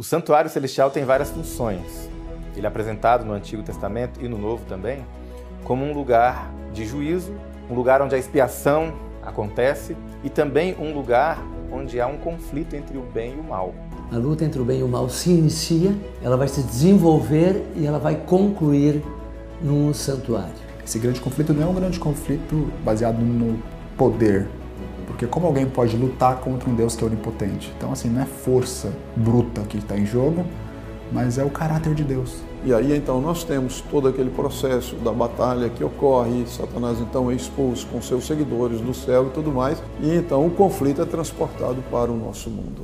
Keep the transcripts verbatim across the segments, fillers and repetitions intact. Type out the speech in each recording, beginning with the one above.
O Santuário Celestial tem várias funções. Ele é apresentado no Antigo Testamento e no Novo também como um lugar de juízo, um lugar onde a expiação acontece e também um lugar onde há um conflito entre o bem e o mal. A luta entre o bem e o mal se inicia, ela vai se desenvolver e ela vai concluir num santuário. Esse grande conflito não é um grande conflito baseado no poder, porque como alguém pode lutar contra um Deus que é onipotente? Então assim, não é força bruta que está em jogo, mas é o caráter de Deus. E aí então nós temos todo aquele processo da batalha que ocorre, Satanás então é expulso com seus seguidores do céu e tudo mais, e então o conflito é transportado para o nosso mundo.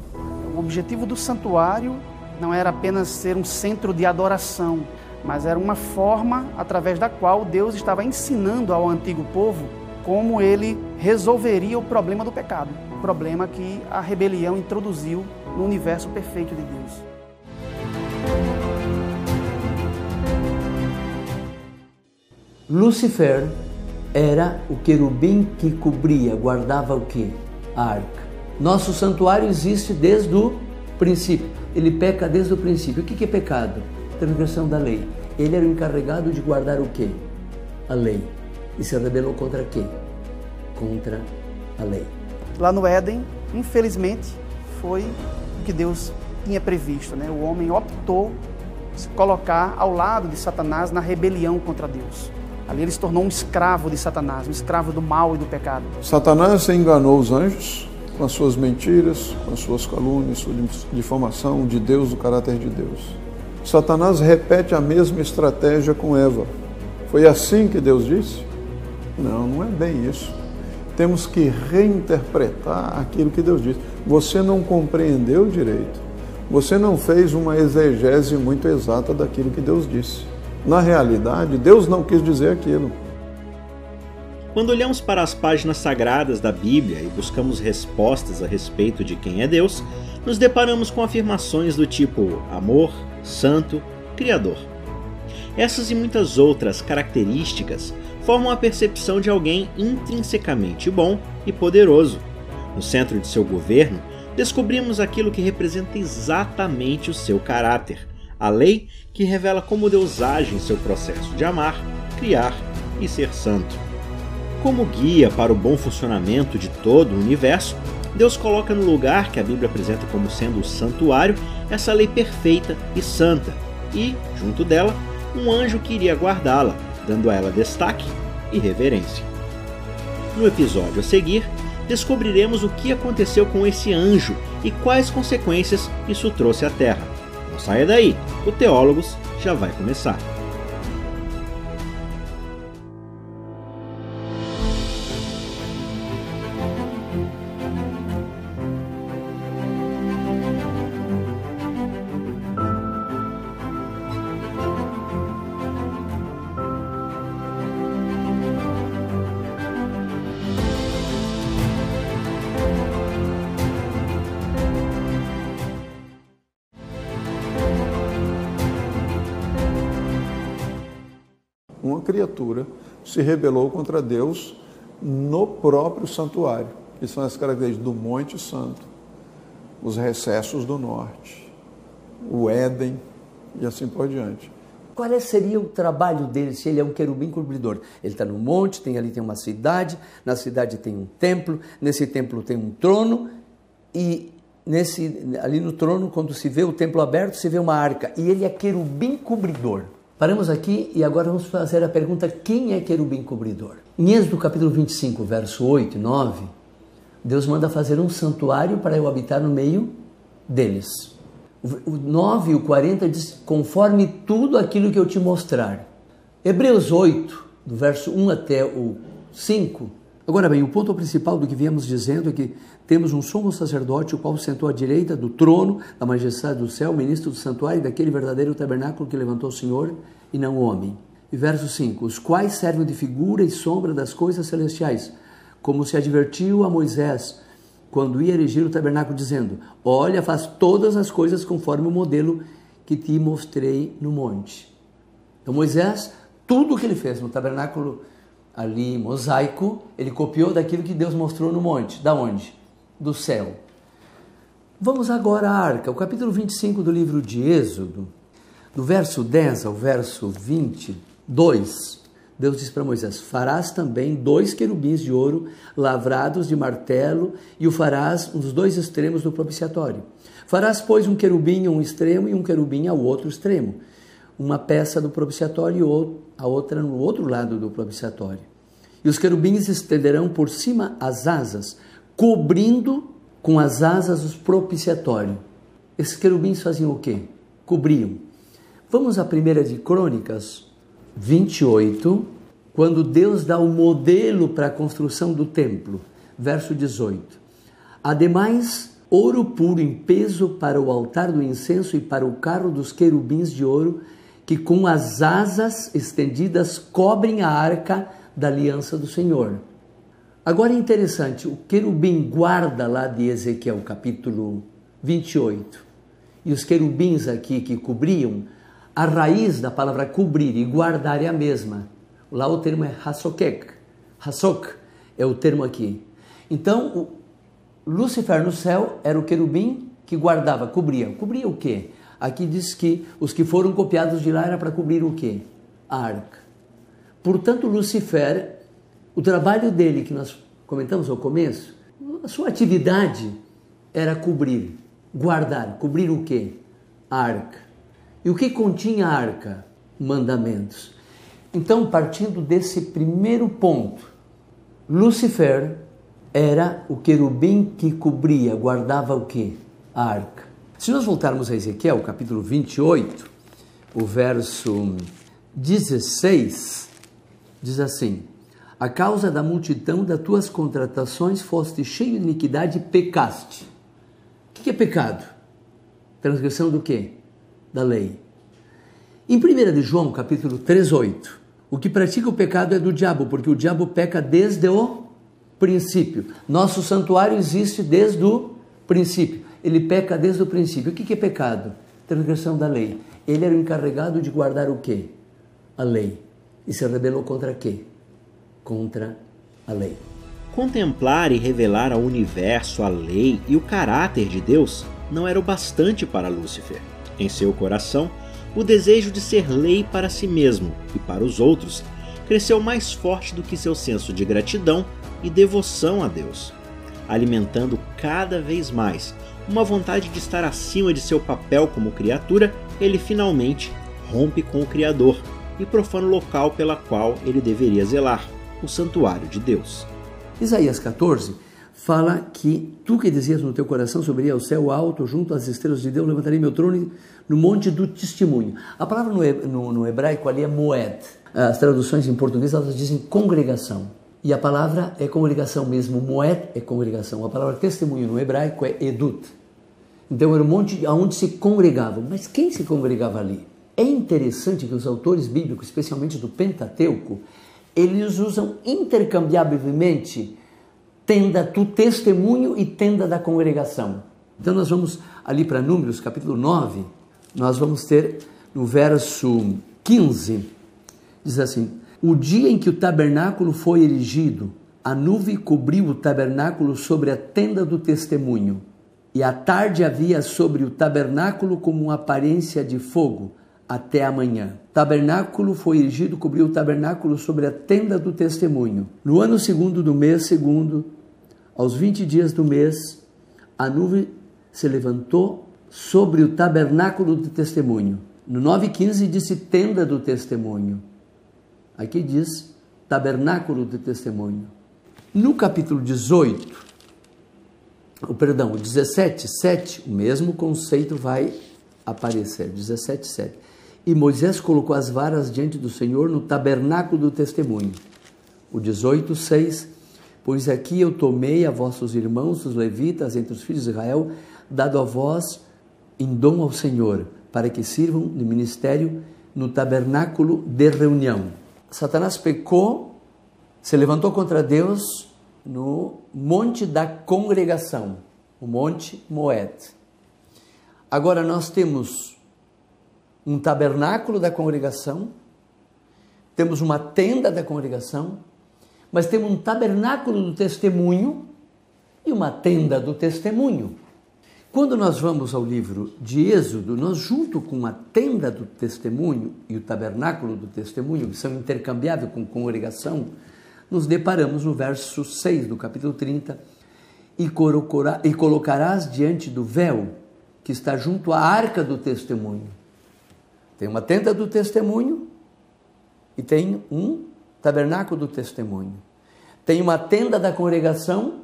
O objetivo do santuário não era apenas ser um centro de adoração, mas era uma forma através da qual Deus estava ensinando ao antigo povo como ele resolveria o problema do pecado, o problema que a rebelião introduziu no universo perfeito de Deus. Lucifer era o querubim que cobria, guardava o quê? A arca. Nosso santuário existe desde o princípio. Ele peca desde o princípio. O que é pecado? Transgressão da lei. Ele era o encarregado de guardar o quê? A lei. E se rebelou contra quê? Contra a lei. Lá no Éden, infelizmente, foi o que Deus tinha previsto, né? O homem optou se colocar ao lado de Satanás na rebelião contra Deus. Ali ele se tornou um escravo de Satanás, um escravo do mal e do pecado. Satanás enganou os anjos com as suas mentiras, com as suas calúnias, sua difamação de Deus, do caráter de Deus. Satanás repete a mesma estratégia com Eva. Foi assim que Deus disse? Não, não é bem isso. Temos que reinterpretar aquilo que Deus disse. Você não compreendeu direito. Você não fez uma exegese muito exata daquilo que Deus disse. Na realidade, Deus não quis dizer aquilo. Quando olhamos para as páginas sagradas da Bíblia e buscamos respostas a respeito de quem é Deus, nos deparamos com afirmações do tipo amor, santo, criador. Essas e muitas outras características formam a percepção de alguém intrinsecamente bom e poderoso. No centro de seu governo, descobrimos aquilo que representa exatamente o seu caráter, a lei que revela como Deus age em seu processo de amar, criar e ser santo. Como guia para o bom funcionamento de todo o universo, Deus coloca no lugar que a Bíblia apresenta como sendo o santuário essa lei perfeita e santa e, junto dela, um anjo que iria guardá-la, dando a ela destaque e reverência. No episódio a seguir, descobriremos o que aconteceu com esse anjo e quais consequências isso trouxe à Terra. Não saia daí, o Teólogos já vai começar. Uma criatura se rebelou contra Deus no próprio santuário, que são as características do Monte Santo, os recessos do norte, o Éden e assim por diante. Qual seria o trabalho dele se ele é um querubim cobridor? Ele está no monte, tem ali tem uma cidade, na cidade tem um templo, nesse templo tem um trono e nesse, ali no trono, quando se vê o templo aberto, se vê uma arca e ele é querubim cobridor. Paramos aqui e agora vamos fazer a pergunta, quem é querubim cobridor? Em Êxodo capítulo vinte e cinco, verso oito e nove, Deus manda fazer um santuário para eu habitar no meio deles. O nove e o quarenta diz, conforme tudo aquilo que eu te mostrar. Hebreus oito, do verso um até o cinco. Agora bem, o ponto principal do que viemos dizendo é que temos um sumo sacerdote, o qual sentou à direita do trono da majestade do céu, ministro do santuário, daquele verdadeiro tabernáculo que levantou o Senhor e não o homem. E verso cinco, os quais servem de figura e sombra das coisas celestiais, como se advertiu a Moisés, quando ia erigir o tabernáculo, dizendo, olha, faz todas as coisas conforme o modelo que te mostrei no monte. Então Moisés, tudo o que ele fez no tabernáculo ali, mosaico, ele copiou daquilo que Deus mostrou no monte. Da onde? Do céu. Vamos agora à arca, o capítulo vinte e cinco do livro de Êxodo, do verso dez ao verso vinte e dois, Deus diz para Moisés: farás também dois querubins de ouro lavrados de martelo e o farás nos dois extremos do propiciatório. Farás, pois, um querubim a um extremo e um querubim ao outro extremo, uma peça do propiciatório e a outra no outro lado do propiciatório. E os querubins estenderão por cima as asas, cobrindo com as asas os propiciatórios. Esses querubins faziam o quê? Cobriam. Vamos à primeira de Crônicas vinte e oito, quando Deus dá o modelo para a construção do templo. Verso dezoito. Ademais, ouro puro em peso para o altar do incenso e para o carro dos querubins de ouro, que com as asas estendidas cobrem a arca da aliança do Senhor. Agora é interessante, o querubim guarda lá de Ezequiel, capítulo vinte e oito, e os querubins aqui que cobriam, a raiz da palavra cobrir e guardar é a mesma. Lá o termo é hasokek, hasok é o termo aqui. Então, Lucifer no céu era o querubim que guardava, cobria. Cobria o quê? Aqui diz que os que foram copiados de lá era para cobrir o quê? A arca. Portanto, Lucifer... O trabalho dele, que nós comentamos ao começo, a sua atividade era cobrir, guardar. Cobrir o quê? A arca. E o que continha a arca? Mandamentos. Então, partindo desse primeiro ponto, Lucifer era o querubim que cobria, guardava o quê? A arca. Se nós voltarmos a Ezequiel, capítulo vinte e oito, o verso dezesseis, diz assim: a causa da multidão das tuas contratações foste cheio de iniquidade e pecaste. O que é pecado? Transgressão do quê? Da lei. Em primeira de João, capítulo três, oito, o que pratica o pecado é do diabo, porque o diabo peca desde o princípio. Nosso santuário existe desde o princípio. Ele peca desde o princípio. O que é pecado? Transgressão da lei. Ele era o encarregado de guardar o quê? A lei. E se rebelou contra quê? Contra a lei. Contemplar e revelar ao universo a lei e o caráter de Deus não era o bastante para Lúcifer. Em seu coração, o desejo de ser lei para si mesmo e para os outros cresceu mais forte do que seu senso de gratidão e devoção a Deus, alimentando cada vez mais uma vontade de estar acima de seu papel como criatura. Ele finalmente rompe com o Criador e profana o local pela qual ele deveria zelar, o santuário de Deus. Isaías quatorze fala que tu que dizias no teu coração, subiria ao céu alto, junto às estrelas de Deus, levantarei meu trono no monte do testemunho. A palavra no hebraico ali é moed. As traduções em português elas dizem congregação. E a palavra é congregação mesmo, moed é congregação. A palavra testemunho no hebraico é edut. Então era um monte onde se congregavam. Mas quem se congregava ali? É interessante que os autores bíblicos, especialmente do Pentateuco, eles usam intercambiavelmente tenda do testemunho e tenda da congregação. Então nós vamos ali para Números, capítulo nove, nós vamos ter no verso quinze, diz assim: o dia em que o tabernáculo foi erigido, a nuvem cobriu o tabernáculo sobre a tenda do testemunho, e à tarde havia sobre o tabernáculo como uma aparência de fogo, até amanhã. Tabernáculo foi erigido, cobriu o tabernáculo sobre a tenda do testemunho. No ano segundo do mês segundo, aos vinte dias do mês, a nuvem se levantou sobre o tabernáculo do testemunho. No nove quinze disse tenda do testemunho. Aqui diz tabernáculo do testemunho. No capítulo dezoito, o perdão, o dezessete, sete, o mesmo conceito vai aparecer. dezessete, sete. E Moisés colocou as varas diante do Senhor no tabernáculo do testemunho. O dezoito, seis. Pois aqui eu tomei a vossos irmãos, os levitas, entre os filhos de Israel, dado a vós em dom ao Senhor, para que sirvam de ministério no tabernáculo de reunião. Satanás pecou, se levantou contra Deus no monte da congregação, o monte Moed. Agora nós temos um tabernáculo da congregação, temos uma tenda da congregação, mas temos um tabernáculo do testemunho e uma tenda do testemunho. Quando nós vamos ao livro de Êxodo, nós, junto com a tenda do testemunho e o tabernáculo do testemunho, que são intercambiáveis com congregação, nos deparamos no verso seis do capítulo trinta, e colocarás diante do véu que está junto à arca do testemunho. Tem uma tenda do testemunho e tem um tabernáculo do testemunho. Tem uma tenda da congregação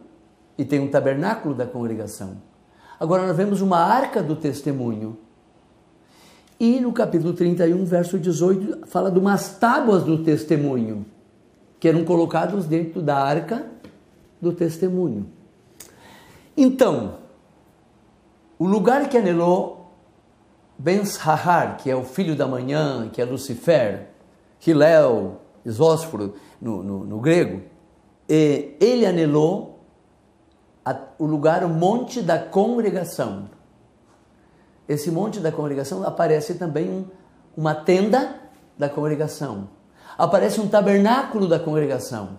e tem um tabernáculo da congregação. Agora nós vemos uma arca do testemunho. E no capítulo trinta e um, verso dezoito, fala de umas tábuas do testemunho, que eram colocadas dentro da arca do testemunho. Então, o lugar que anelou Ben-Hahar, que é o filho da manhã, que é Lucifer, Hilel, Isósforo no, no, no grego, e ele anelou a, o lugar, o monte da congregação. Esse monte da congregação aparece também um, uma tenda da congregação. Aparece um tabernáculo da congregação.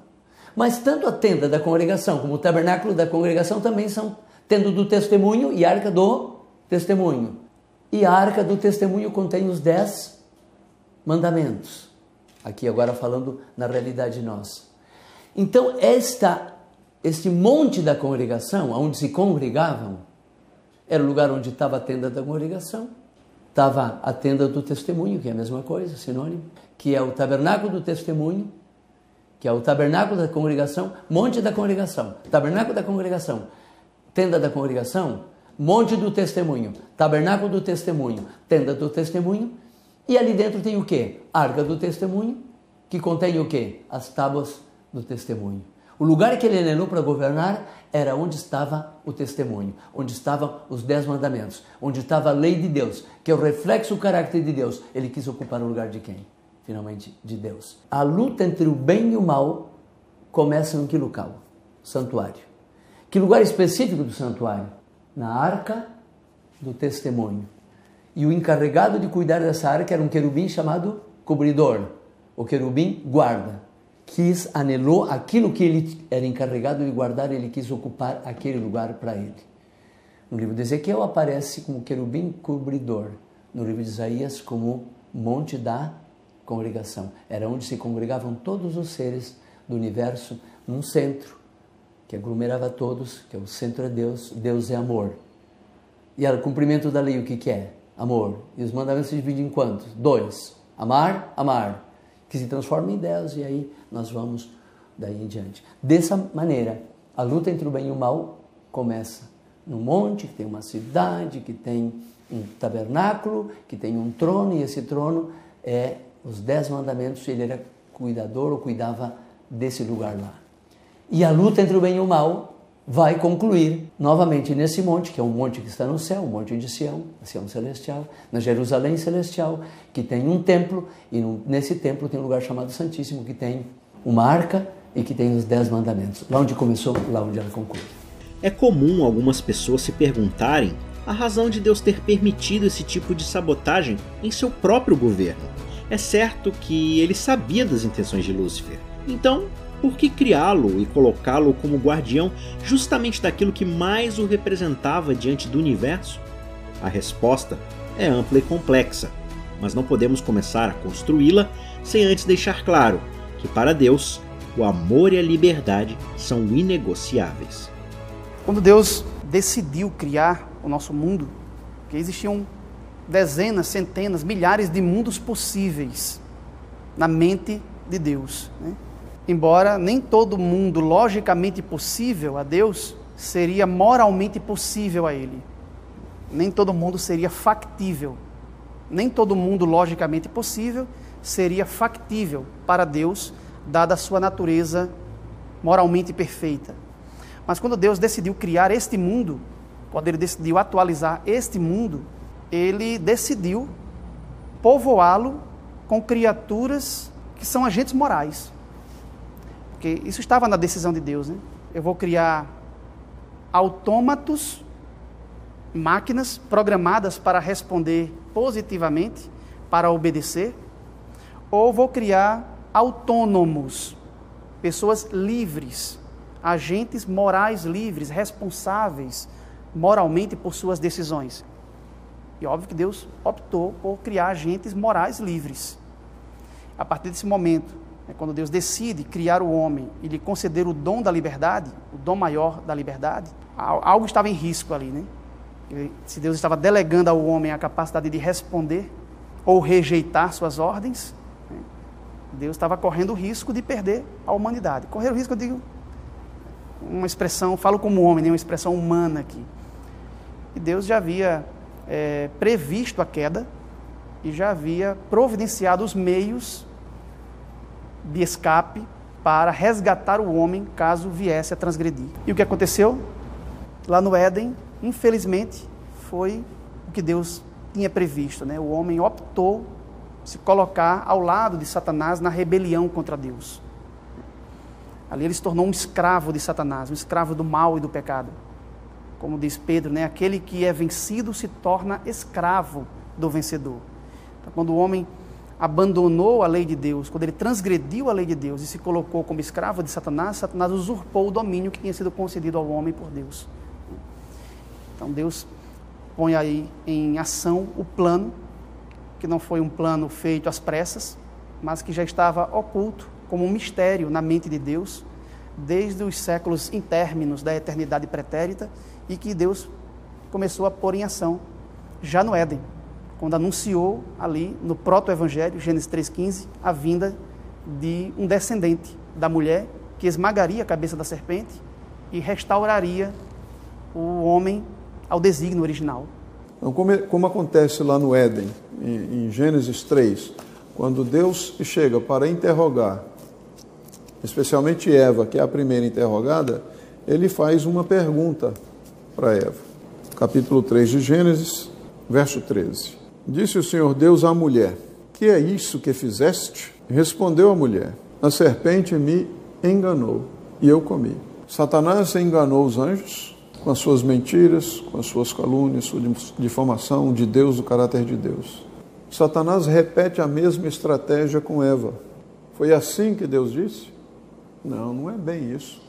Mas tanto a tenda da congregação como o tabernáculo da congregação também são tenda do testemunho e arca do testemunho. E a arca do testemunho contém os dez mandamentos. Aqui agora falando na realidade nossa. Então esta, este monte da congregação, onde se congregavam, era o lugar onde estava a tenda da congregação. Estava a tenda do testemunho, que é a mesma coisa, sinônimo, que é o tabernáculo do testemunho, que é o tabernáculo da congregação, monte da congregação, tabernáculo da congregação, tenda da congregação, monte do testemunho, tabernáculo do testemunho, tenda do testemunho, e ali dentro tem o quê? Arca do testemunho, que contém o quê? As tábuas do testemunho. O lugar que ele anelou para governar era onde estava o testemunho, onde estavam os dez mandamentos, onde estava a lei de Deus, que é o reflexo, o caráter de Deus. Ele quis ocupar o lugar de quem? Finalmente, de Deus. A luta entre o bem e o mal começa em que local? Santuário. Que lugar específico do santuário? Na arca do testemunho. E o encarregado de cuidar dessa arca era um querubim chamado cobridor, o querubim guarda. Quis, anelou aquilo que ele era encarregado de guardar, ele quis ocupar aquele lugar para ele. No livro de Ezequiel aparece como querubim cobridor, no livro de Isaías como monte da congregação. Era onde se congregavam todos os seres do universo num centro, que aglomerava todos, que o centro é Deus, Deus é amor. E era o cumprimento da lei, o que que é? Amor. E os mandamentos se dividem em quantos? Dois. Amar, amar. Que se transforma em Deus, e aí nós vamos daí em diante. Dessa maneira, a luta entre o bem e o mal começa no monte, que tem uma cidade, que tem um tabernáculo, que tem um trono, e esse trono é os dez mandamentos. Ele era cuidador ou cuidava desse lugar lá. E a luta entre o bem e o mal vai concluir novamente nesse monte, que é um monte que está no céu, o monte de Sião, Sião Celestial, na Jerusalém Celestial, que tem um templo, e nesse templo tem um lugar chamado Santíssimo, que tem uma arca e que tem os dez mandamentos. Lá onde começou, lá onde ela conclui. É comum algumas pessoas se perguntarem a razão de Deus ter permitido esse tipo de sabotagem em seu próprio governo. É certo que ele sabia das intenções de Lúcifer, então por que criá-lo e colocá-lo como guardião justamente daquilo que mais o representava diante do universo? A resposta é ampla e complexa, mas não podemos começar a construí-la sem antes deixar claro que para Deus o amor e a liberdade são inegociáveis. Quando Deus decidiu criar o nosso mundo, que existiam dezenas, centenas, milhares de mundos possíveis na mente de Deus, né? Embora nem todo mundo logicamente possível a Deus, seria moralmente possível a Ele. Nem todo mundo seria factível. Nem todo mundo logicamente possível seria factível para Deus, dada a sua natureza moralmente perfeita. Mas quando Deus decidiu criar este mundo, quando Ele decidiu atualizar este mundo, Ele decidiu povoá-lo com criaturas que são agentes morais. Porque isso estava na decisão de Deus, né? Eu vou criar autômatos, máquinas programadas para responder positivamente, para obedecer, ou vou criar autônomos, pessoas livres, agentes morais livres, responsáveis moralmente por suas decisões. E óbvio que Deus optou por criar agentes morais livres. A partir desse momento, né, quando Deus decide criar o homem e lhe conceder o dom da liberdade, o dom maior da liberdade, algo estava em risco ali, né? Se Deus estava delegando ao homem a capacidade de responder ou rejeitar suas ordens, né, Deus estava correndo o risco de perder a humanidade. Correr o risco, eu digo, uma expressão, falo como homem, né, uma expressão humana aqui. E Deus já havia é, previsto a queda e já havia providenciado os meios de escape para resgatar o homem caso viesse a transgredir. E o que aconteceu? Lá no Éden, infelizmente, foi o que Deus tinha previsto, né? O homem optou se colocar ao lado de Satanás na rebelião contra Deus. Ali ele se tornou um escravo de Satanás, um escravo do mal e do pecado. Como diz Pedro, né? Aquele que é vencido se torna escravo do vencedor. Então, quando o homem abandonou a lei de Deus, quando ele transgrediu a lei de Deus e se colocou como escravo de Satanás, Satanás usurpou o domínio que tinha sido concedido ao homem por Deus. Então Deus põe aí em ação o plano, que não foi um plano feito às pressas, mas que já estava oculto como um mistério na mente de Deus, desde os séculos intérminos da eternidade pretérita, e que Deus começou a pôr em ação já no Éden, quando anunciou ali no Proto-Evangelho, Gênesis três, quinze, a vinda de um descendente da mulher que esmagaria a cabeça da serpente e restauraria o homem ao desígnio original. Então, como, como acontece lá no Éden, em, em Gênesis três, quando Deus chega para interrogar, especialmente Eva, que é a primeira interrogada, ele faz uma pergunta para Eva. Capítulo três de Gênesis, verso treze. Disse o Senhor Deus à mulher: que é isso que fizeste? Respondeu a mulher: a serpente me enganou e eu comi. Satanás enganou os anjos com as suas mentiras, com as suas calúnias, sua difamação de Deus, do caráter de Deus. Satanás repete a mesma estratégia com Eva. Foi assim que Deus disse? Não, não é bem isso.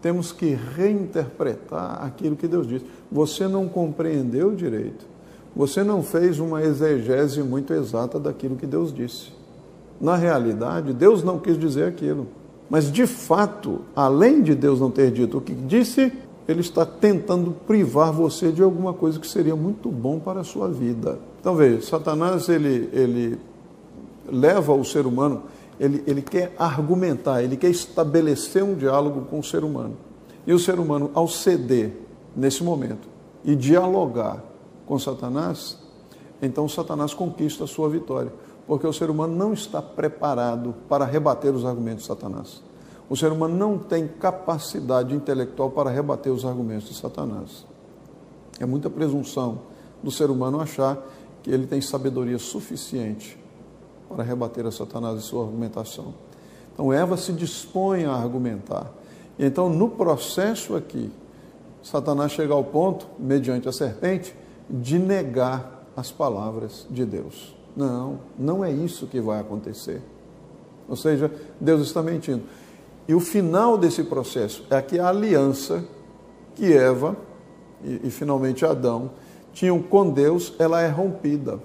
Temos que reinterpretar aquilo que Deus disse. Você não compreendeu direito. Você não fez uma exegese muito exata daquilo que Deus disse. Na realidade, Deus não quis dizer aquilo. Mas, de fato, além de Deus não ter dito o que disse, Ele está tentando privar você de alguma coisa que seria muito bom para a sua vida. Então, veja, Satanás, ele, ele leva o ser humano, ele, ele quer argumentar, ele quer estabelecer um diálogo com o ser humano. E o ser humano, ao ceder nesse momento e dialogar com Satanás, então Satanás conquista a sua vitória, porque o ser humano não está preparado para rebater os argumentos de Satanás. O ser humano não tem capacidade intelectual para rebater os argumentos de Satanás. É muita presunção do ser humano achar que ele tem sabedoria suficiente para rebater a Satanás e sua argumentação. Então Eva se dispõe a argumentar. E então, no processo aqui, Satanás chega ao ponto, mediante a serpente, de negar as palavras de Deus. Não, não é isso que vai acontecer. Ou seja, Deus está mentindo. E o final desse processo é que a aliança que Eva e, e finalmente Adão tinham com Deus, ela é rompida.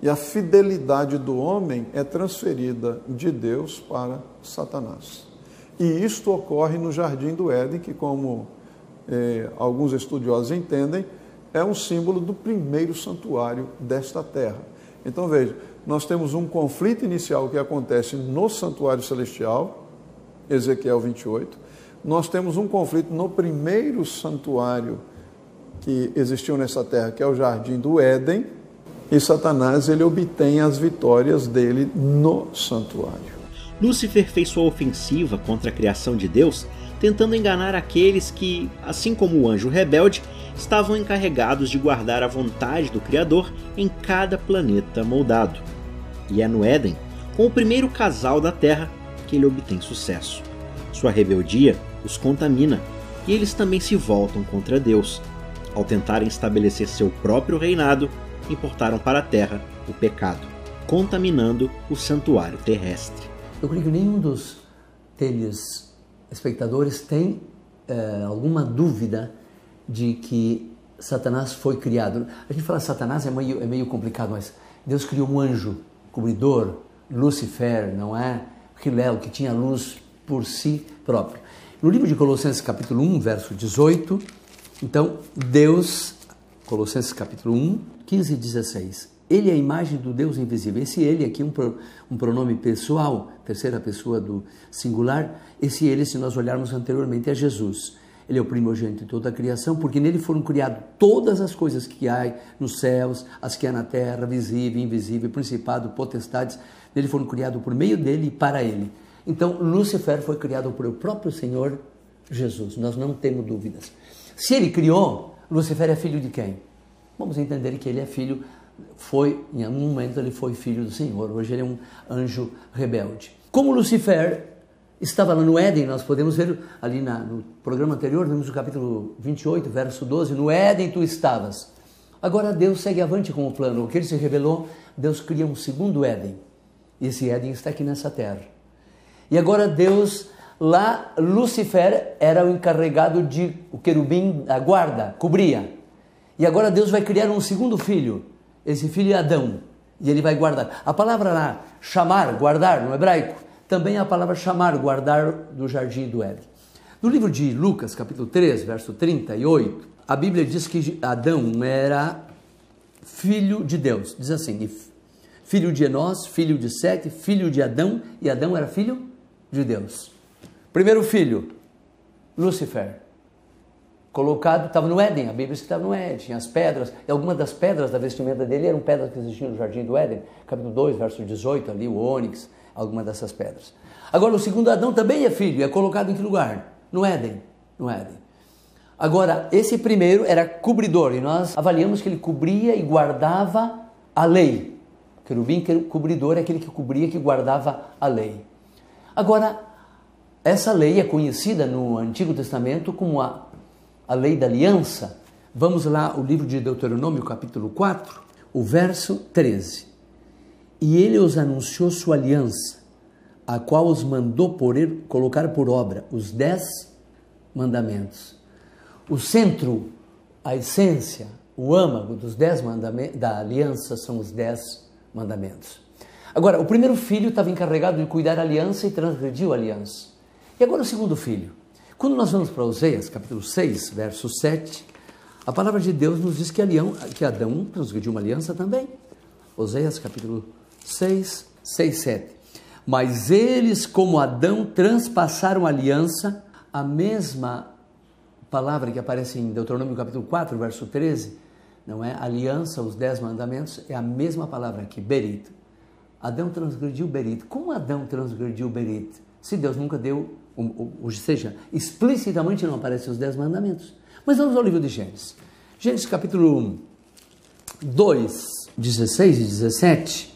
E a fidelidade do homem é transferida de Deus para Satanás. E isto ocorre no Jardim do Éden, que, como eh, alguns estudiosos entendem, é um símbolo do primeiro santuário desta terra. Então, veja, nós temos um conflito inicial que acontece no Santuário Celestial, Ezequiel vinte e oito. Nós temos um conflito no primeiro santuário que existiu nessa terra, que é o Jardim do Éden, e Satanás, ele obtém as vitórias dele no santuário. Lúcifer fez sua ofensiva contra a criação de Deus, tentando enganar aqueles que, assim como o anjo rebelde, estavam encarregados de guardar a vontade do Criador em cada planeta moldado. E é no Éden, com o primeiro casal da Terra, que ele obtém sucesso. Sua rebeldia os contamina, e eles também se voltam contra Deus. Ao tentarem estabelecer seu próprio reinado, importaram para a Terra o pecado, contaminando o santuário terrestre. Eu creio que nenhum dos telespectadores tem eh, alguma dúvida de que Satanás foi criado. A gente fala Satanás é meio, é meio complicado, mas Deus criou um anjo cobridor, Lucifer, não é? Hilel, que tinha luz por si próprio. No livro de Colossenses capítulo um, verso dezoito, então Deus, Colossenses capítulo um, quinze e dezesseis, Ele é a imagem do Deus invisível. Esse Ele aqui é um, pro, um pronome pessoal, terceira pessoa do singular. Esse Ele, se nós olharmos anteriormente, é Jesus. Ele é o primogênito de toda a criação, porque nele foram criadas todas as coisas que há nos céus, as que há na terra, visível, invisível, principado, potestades. Nele foram criados por meio dele e para ele. Então, Lúcifer foi criado pelo próprio Senhor Jesus. Nós não temos dúvidas. Se ele criou, Lúcifer é filho de quem? Vamos entender que ele é filho, foi, em algum momento ele foi filho do Senhor. Hoje ele é um anjo rebelde. Como Lúcifer estava lá no Éden, nós podemos ver ali na, no programa anterior, vimos o capítulo vinte e oito, verso doze, no Éden tu estavas. Agora Deus segue avante com o plano, o que ele se revelou, Deus cria um segundo Éden. Esse Éden está aqui nessa terra. E agora Deus, lá Lúcifer era o encarregado de, o querubim, a guarda, cobria. E agora Deus vai criar um segundo filho, esse filho é Adão, e ele vai guardar. A palavra lá, chamar, guardar, no hebraico, também a palavra chamar, guardar do jardim do Éden. No livro de Lucas, capítulo três, verso trinta e oito, a Bíblia diz que Adão era filho de Deus. Diz assim, filho de Enós, filho de Sete, filho de Adão, e Adão era filho de Deus. Primeiro filho, Lúcifer, colocado, estava no Éden, a Bíblia diz que estava no Éden, tinha as pedras, e algumas das pedras da vestimenta dele eram pedras que existiam no jardim do Éden, capítulo dois, verso dezoito, ali o ônix, alguma dessas pedras. Agora, o segundo Adão também é filho, é colocado em que lugar? No Éden, no Éden. Agora, esse primeiro era cobridor, e nós avaliamos que ele cobria e guardava a lei. Querubim, cobridor, é aquele que cobria, que guardava a lei. Agora, essa lei é conhecida no Antigo Testamento como a, a lei da aliança. Vamos lá, o livro de Deuteronômio, capítulo quatro, o verso treze. E ele os anunciou sua aliança, a qual os mandou por ele colocar por obra os dez mandamentos. O centro, a essência, o âmago dos dez mandamentos, da aliança são os dez mandamentos. Agora, o primeiro filho estava encarregado de cuidar da aliança e transgrediu a aliança. E agora o segundo filho. Quando nós vamos para Oseias, capítulo seis, verso sete, a palavra de Deus nos diz que, alião, que Adão transgrediu uma aliança também. Oseias, capítulo seis, seis, sete. Mas eles, como Adão, transpassaram a aliança, a mesma palavra que aparece em Deuteronômio capítulo quatro, verso treze, não é? Aliança, os dez mandamentos, é a mesma palavra aqui, berito. Adão transgrediu berito. Como Adão transgrediu berito? Se Deus nunca deu, ou seja, explicitamente não aparecem os dez mandamentos. Mas vamos ao livro de Gênesis. Gênesis capítulo dois, dezesseis e dezessete,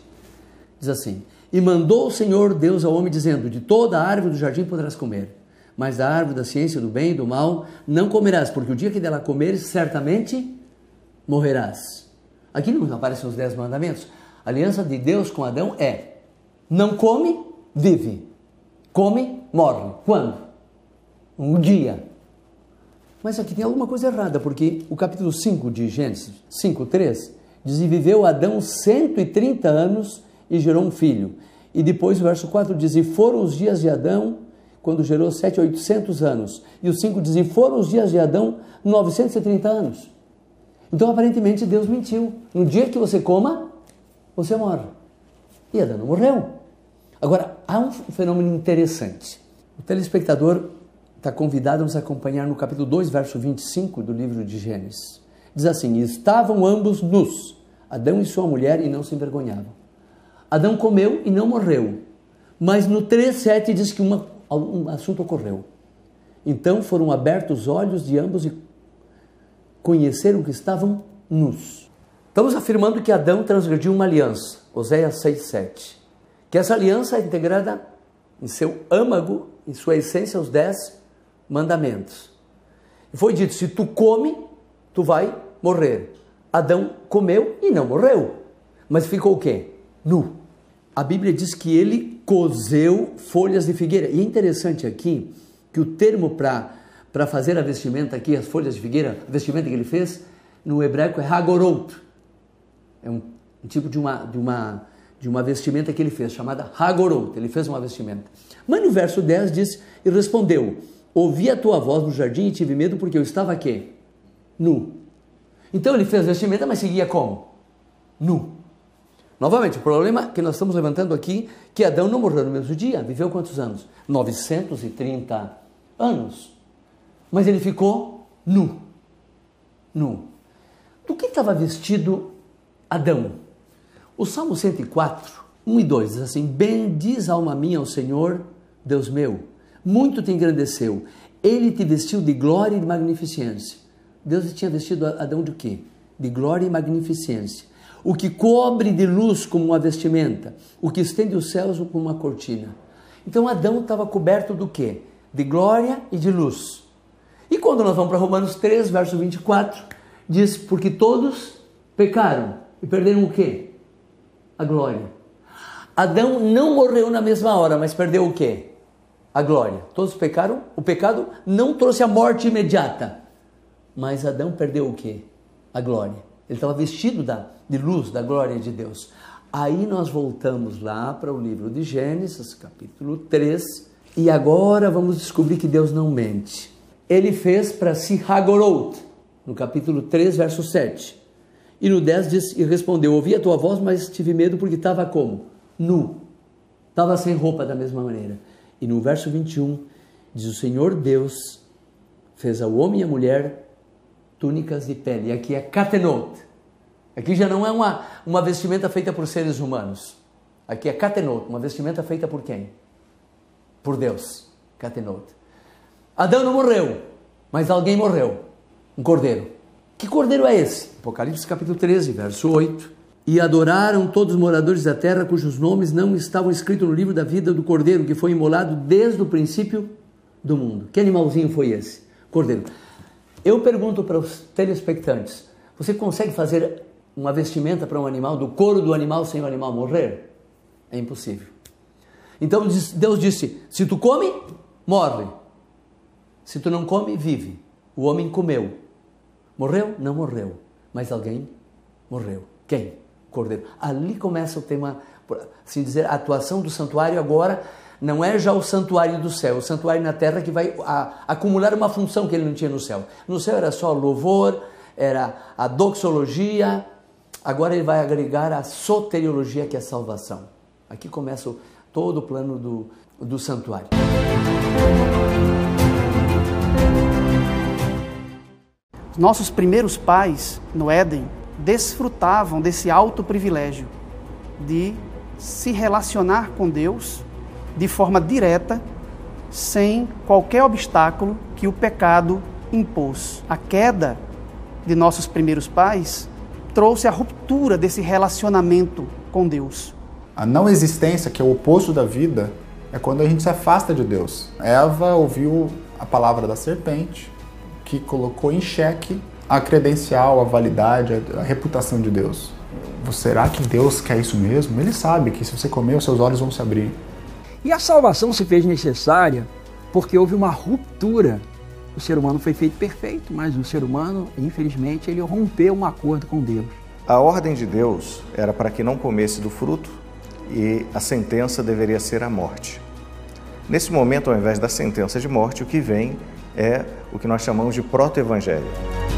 diz assim, e mandou o Senhor Deus ao homem, dizendo, de toda a árvore do jardim poderás comer, mas da árvore da ciência do bem e do mal não comerás, porque o dia que dela comeres, certamente morrerás. Aqui não aparecem os dez mandamentos. A aliança de Deus com Adão é, não come, vive. Come, morre. Quando? Um dia. Mas aqui tem alguma coisa errada, porque o capítulo cinco de Gênesis, cinco, três, diz, e viveu Adão cento e trinta anos e gerou um filho. E depois o verso quatro diz, e foram os dias de Adão, quando gerou sete, oitocentos anos. E o cinco diz, e foram os dias de Adão, novecentos e trinta anos. Então, aparentemente, Deus mentiu. No dia que você coma, você morre. E Adão não morreu. Agora, há um fenômeno interessante. O telespectador está convidado a nos acompanhar no capítulo dois, verso vinte e cinco do livro de Gênesis. Diz assim, e estavam ambos nus, Adão e sua mulher, e não se envergonhavam. Adão comeu e não morreu, mas no três, sete diz que uma, um assunto ocorreu. Então foram abertos os olhos de ambos e conheceram que estavam nus. Estamos afirmando que Adão transgrediu uma aliança, Oseias seis, sete, que essa aliança é integrada em seu âmago, em sua essência, os dez mandamentos. E foi dito, se tu come, tu vai morrer. Adão comeu e não morreu, mas ficou o quê? Nu. A Bíblia diz que ele cozeu folhas de figueira. E é interessante aqui que o termo para fazer a vestimenta aqui, as folhas de figueira, a vestimenta que ele fez, no hebraico é hagorot. É um, um tipo de uma, de, uma, de uma vestimenta que ele fez, chamada hagorot. Ele fez uma vestimenta. Mas no verso dez diz, e respondeu, ouvi a tua voz no jardim e tive medo porque eu estava aqui, nu. Então ele fez vestimenta, mas seguia como? Nu. Novamente, o problema que nós estamos levantando aqui, que Adão não morreu no mesmo dia. Viveu quantos anos? novecentos e trinta anos. Mas ele ficou nu. Nu. Do que estava vestido Adão? O Salmo cento e quatro, um e dois diz assim, bendiz alma minha ao Senhor, Deus meu, muito te engrandeceu, ele te vestiu de glória e de magnificência. Deus tinha vestido Adão de quê? De glória e magnificência. O que cobre de luz como uma vestimenta, o que estende os céus como uma cortina. Então Adão estava coberto do quê? De glória e de luz. E quando nós vamos para Romanos três, verso vinte e quatro, diz, porque todos pecaram e perderam o quê? A glória. Adão não morreu na mesma hora, mas perdeu o quê? A glória. Todos pecaram, o pecado não trouxe a morte imediata, mas Adão perdeu o quê? A glória. Ele estava vestido da, de luz, da glória de Deus. Aí nós voltamos lá para o livro de Gênesis, capítulo três, e agora vamos descobrir que Deus não mente. Ele fez para si hagorot, no capítulo três, verso sete. E no dez diz, e respondeu, ouvi a tua voz, mas tive medo porque estava como? Nu. Estava sem roupa da mesma maneira. E no verso vinte e um, diz, o Senhor Deus fez ao homem e à mulher túnicas de pele. E aqui é katenot. Aqui já não é uma, uma vestimenta feita por seres humanos. Aqui é katenot, uma vestimenta feita por quem? Por Deus. Katenot. Adão não morreu, mas alguém morreu. Um cordeiro. Que cordeiro é esse? Apocalipse capítulo treze, verso oito. E adoraram todos os moradores da terra cujos nomes não estavam escritos no livro da vida do cordeiro, que foi imolado desde o princípio do mundo. Que animalzinho foi esse? Cordeiro. Eu pergunto para os telespectantes, você consegue fazer uma vestimenta para um animal, do couro do animal, sem o animal morrer? É impossível. Então Deus disse, se tu come, morre. Se tu não come, vive. O homem comeu. Morreu? Não morreu. Mas alguém morreu. Quem? Cordeiro. Ali começa o tema, assim dizer, a atuação do santuário agora. Não é já o santuário do céu, o santuário na terra que vai a, acumular uma função que ele não tinha no céu. No céu era só louvor, era a doxologia, agora ele vai agregar a soteriologia, que é a salvação. Aqui começa o, todo o plano do, do santuário. Nossos primeiros pais, no Éden, desfrutavam desse alto privilégio de se relacionar com Deus de forma direta, sem qualquer obstáculo que o pecado impôs. A queda de nossos primeiros pais trouxe a ruptura desse relacionamento com Deus. A não existência, que é o oposto da vida, é quando a gente se afasta de Deus. Eva ouviu a palavra da serpente, que colocou em xeque a credencial, a validade, a reputação de Deus. Será que Deus quer isso mesmo? Ele sabe que se você comer, os seus olhos vão se abrir. E a salvação se fez necessária porque houve uma ruptura. O ser humano foi feito perfeito, mas o ser humano, infelizmente, ele rompeu um acordo com Deus. A ordem de Deus era para que não comesse do fruto e a sentença deveria ser a morte. Nesse momento, ao invés da sentença de morte, o que vem é o que nós chamamos de proto-evangelho.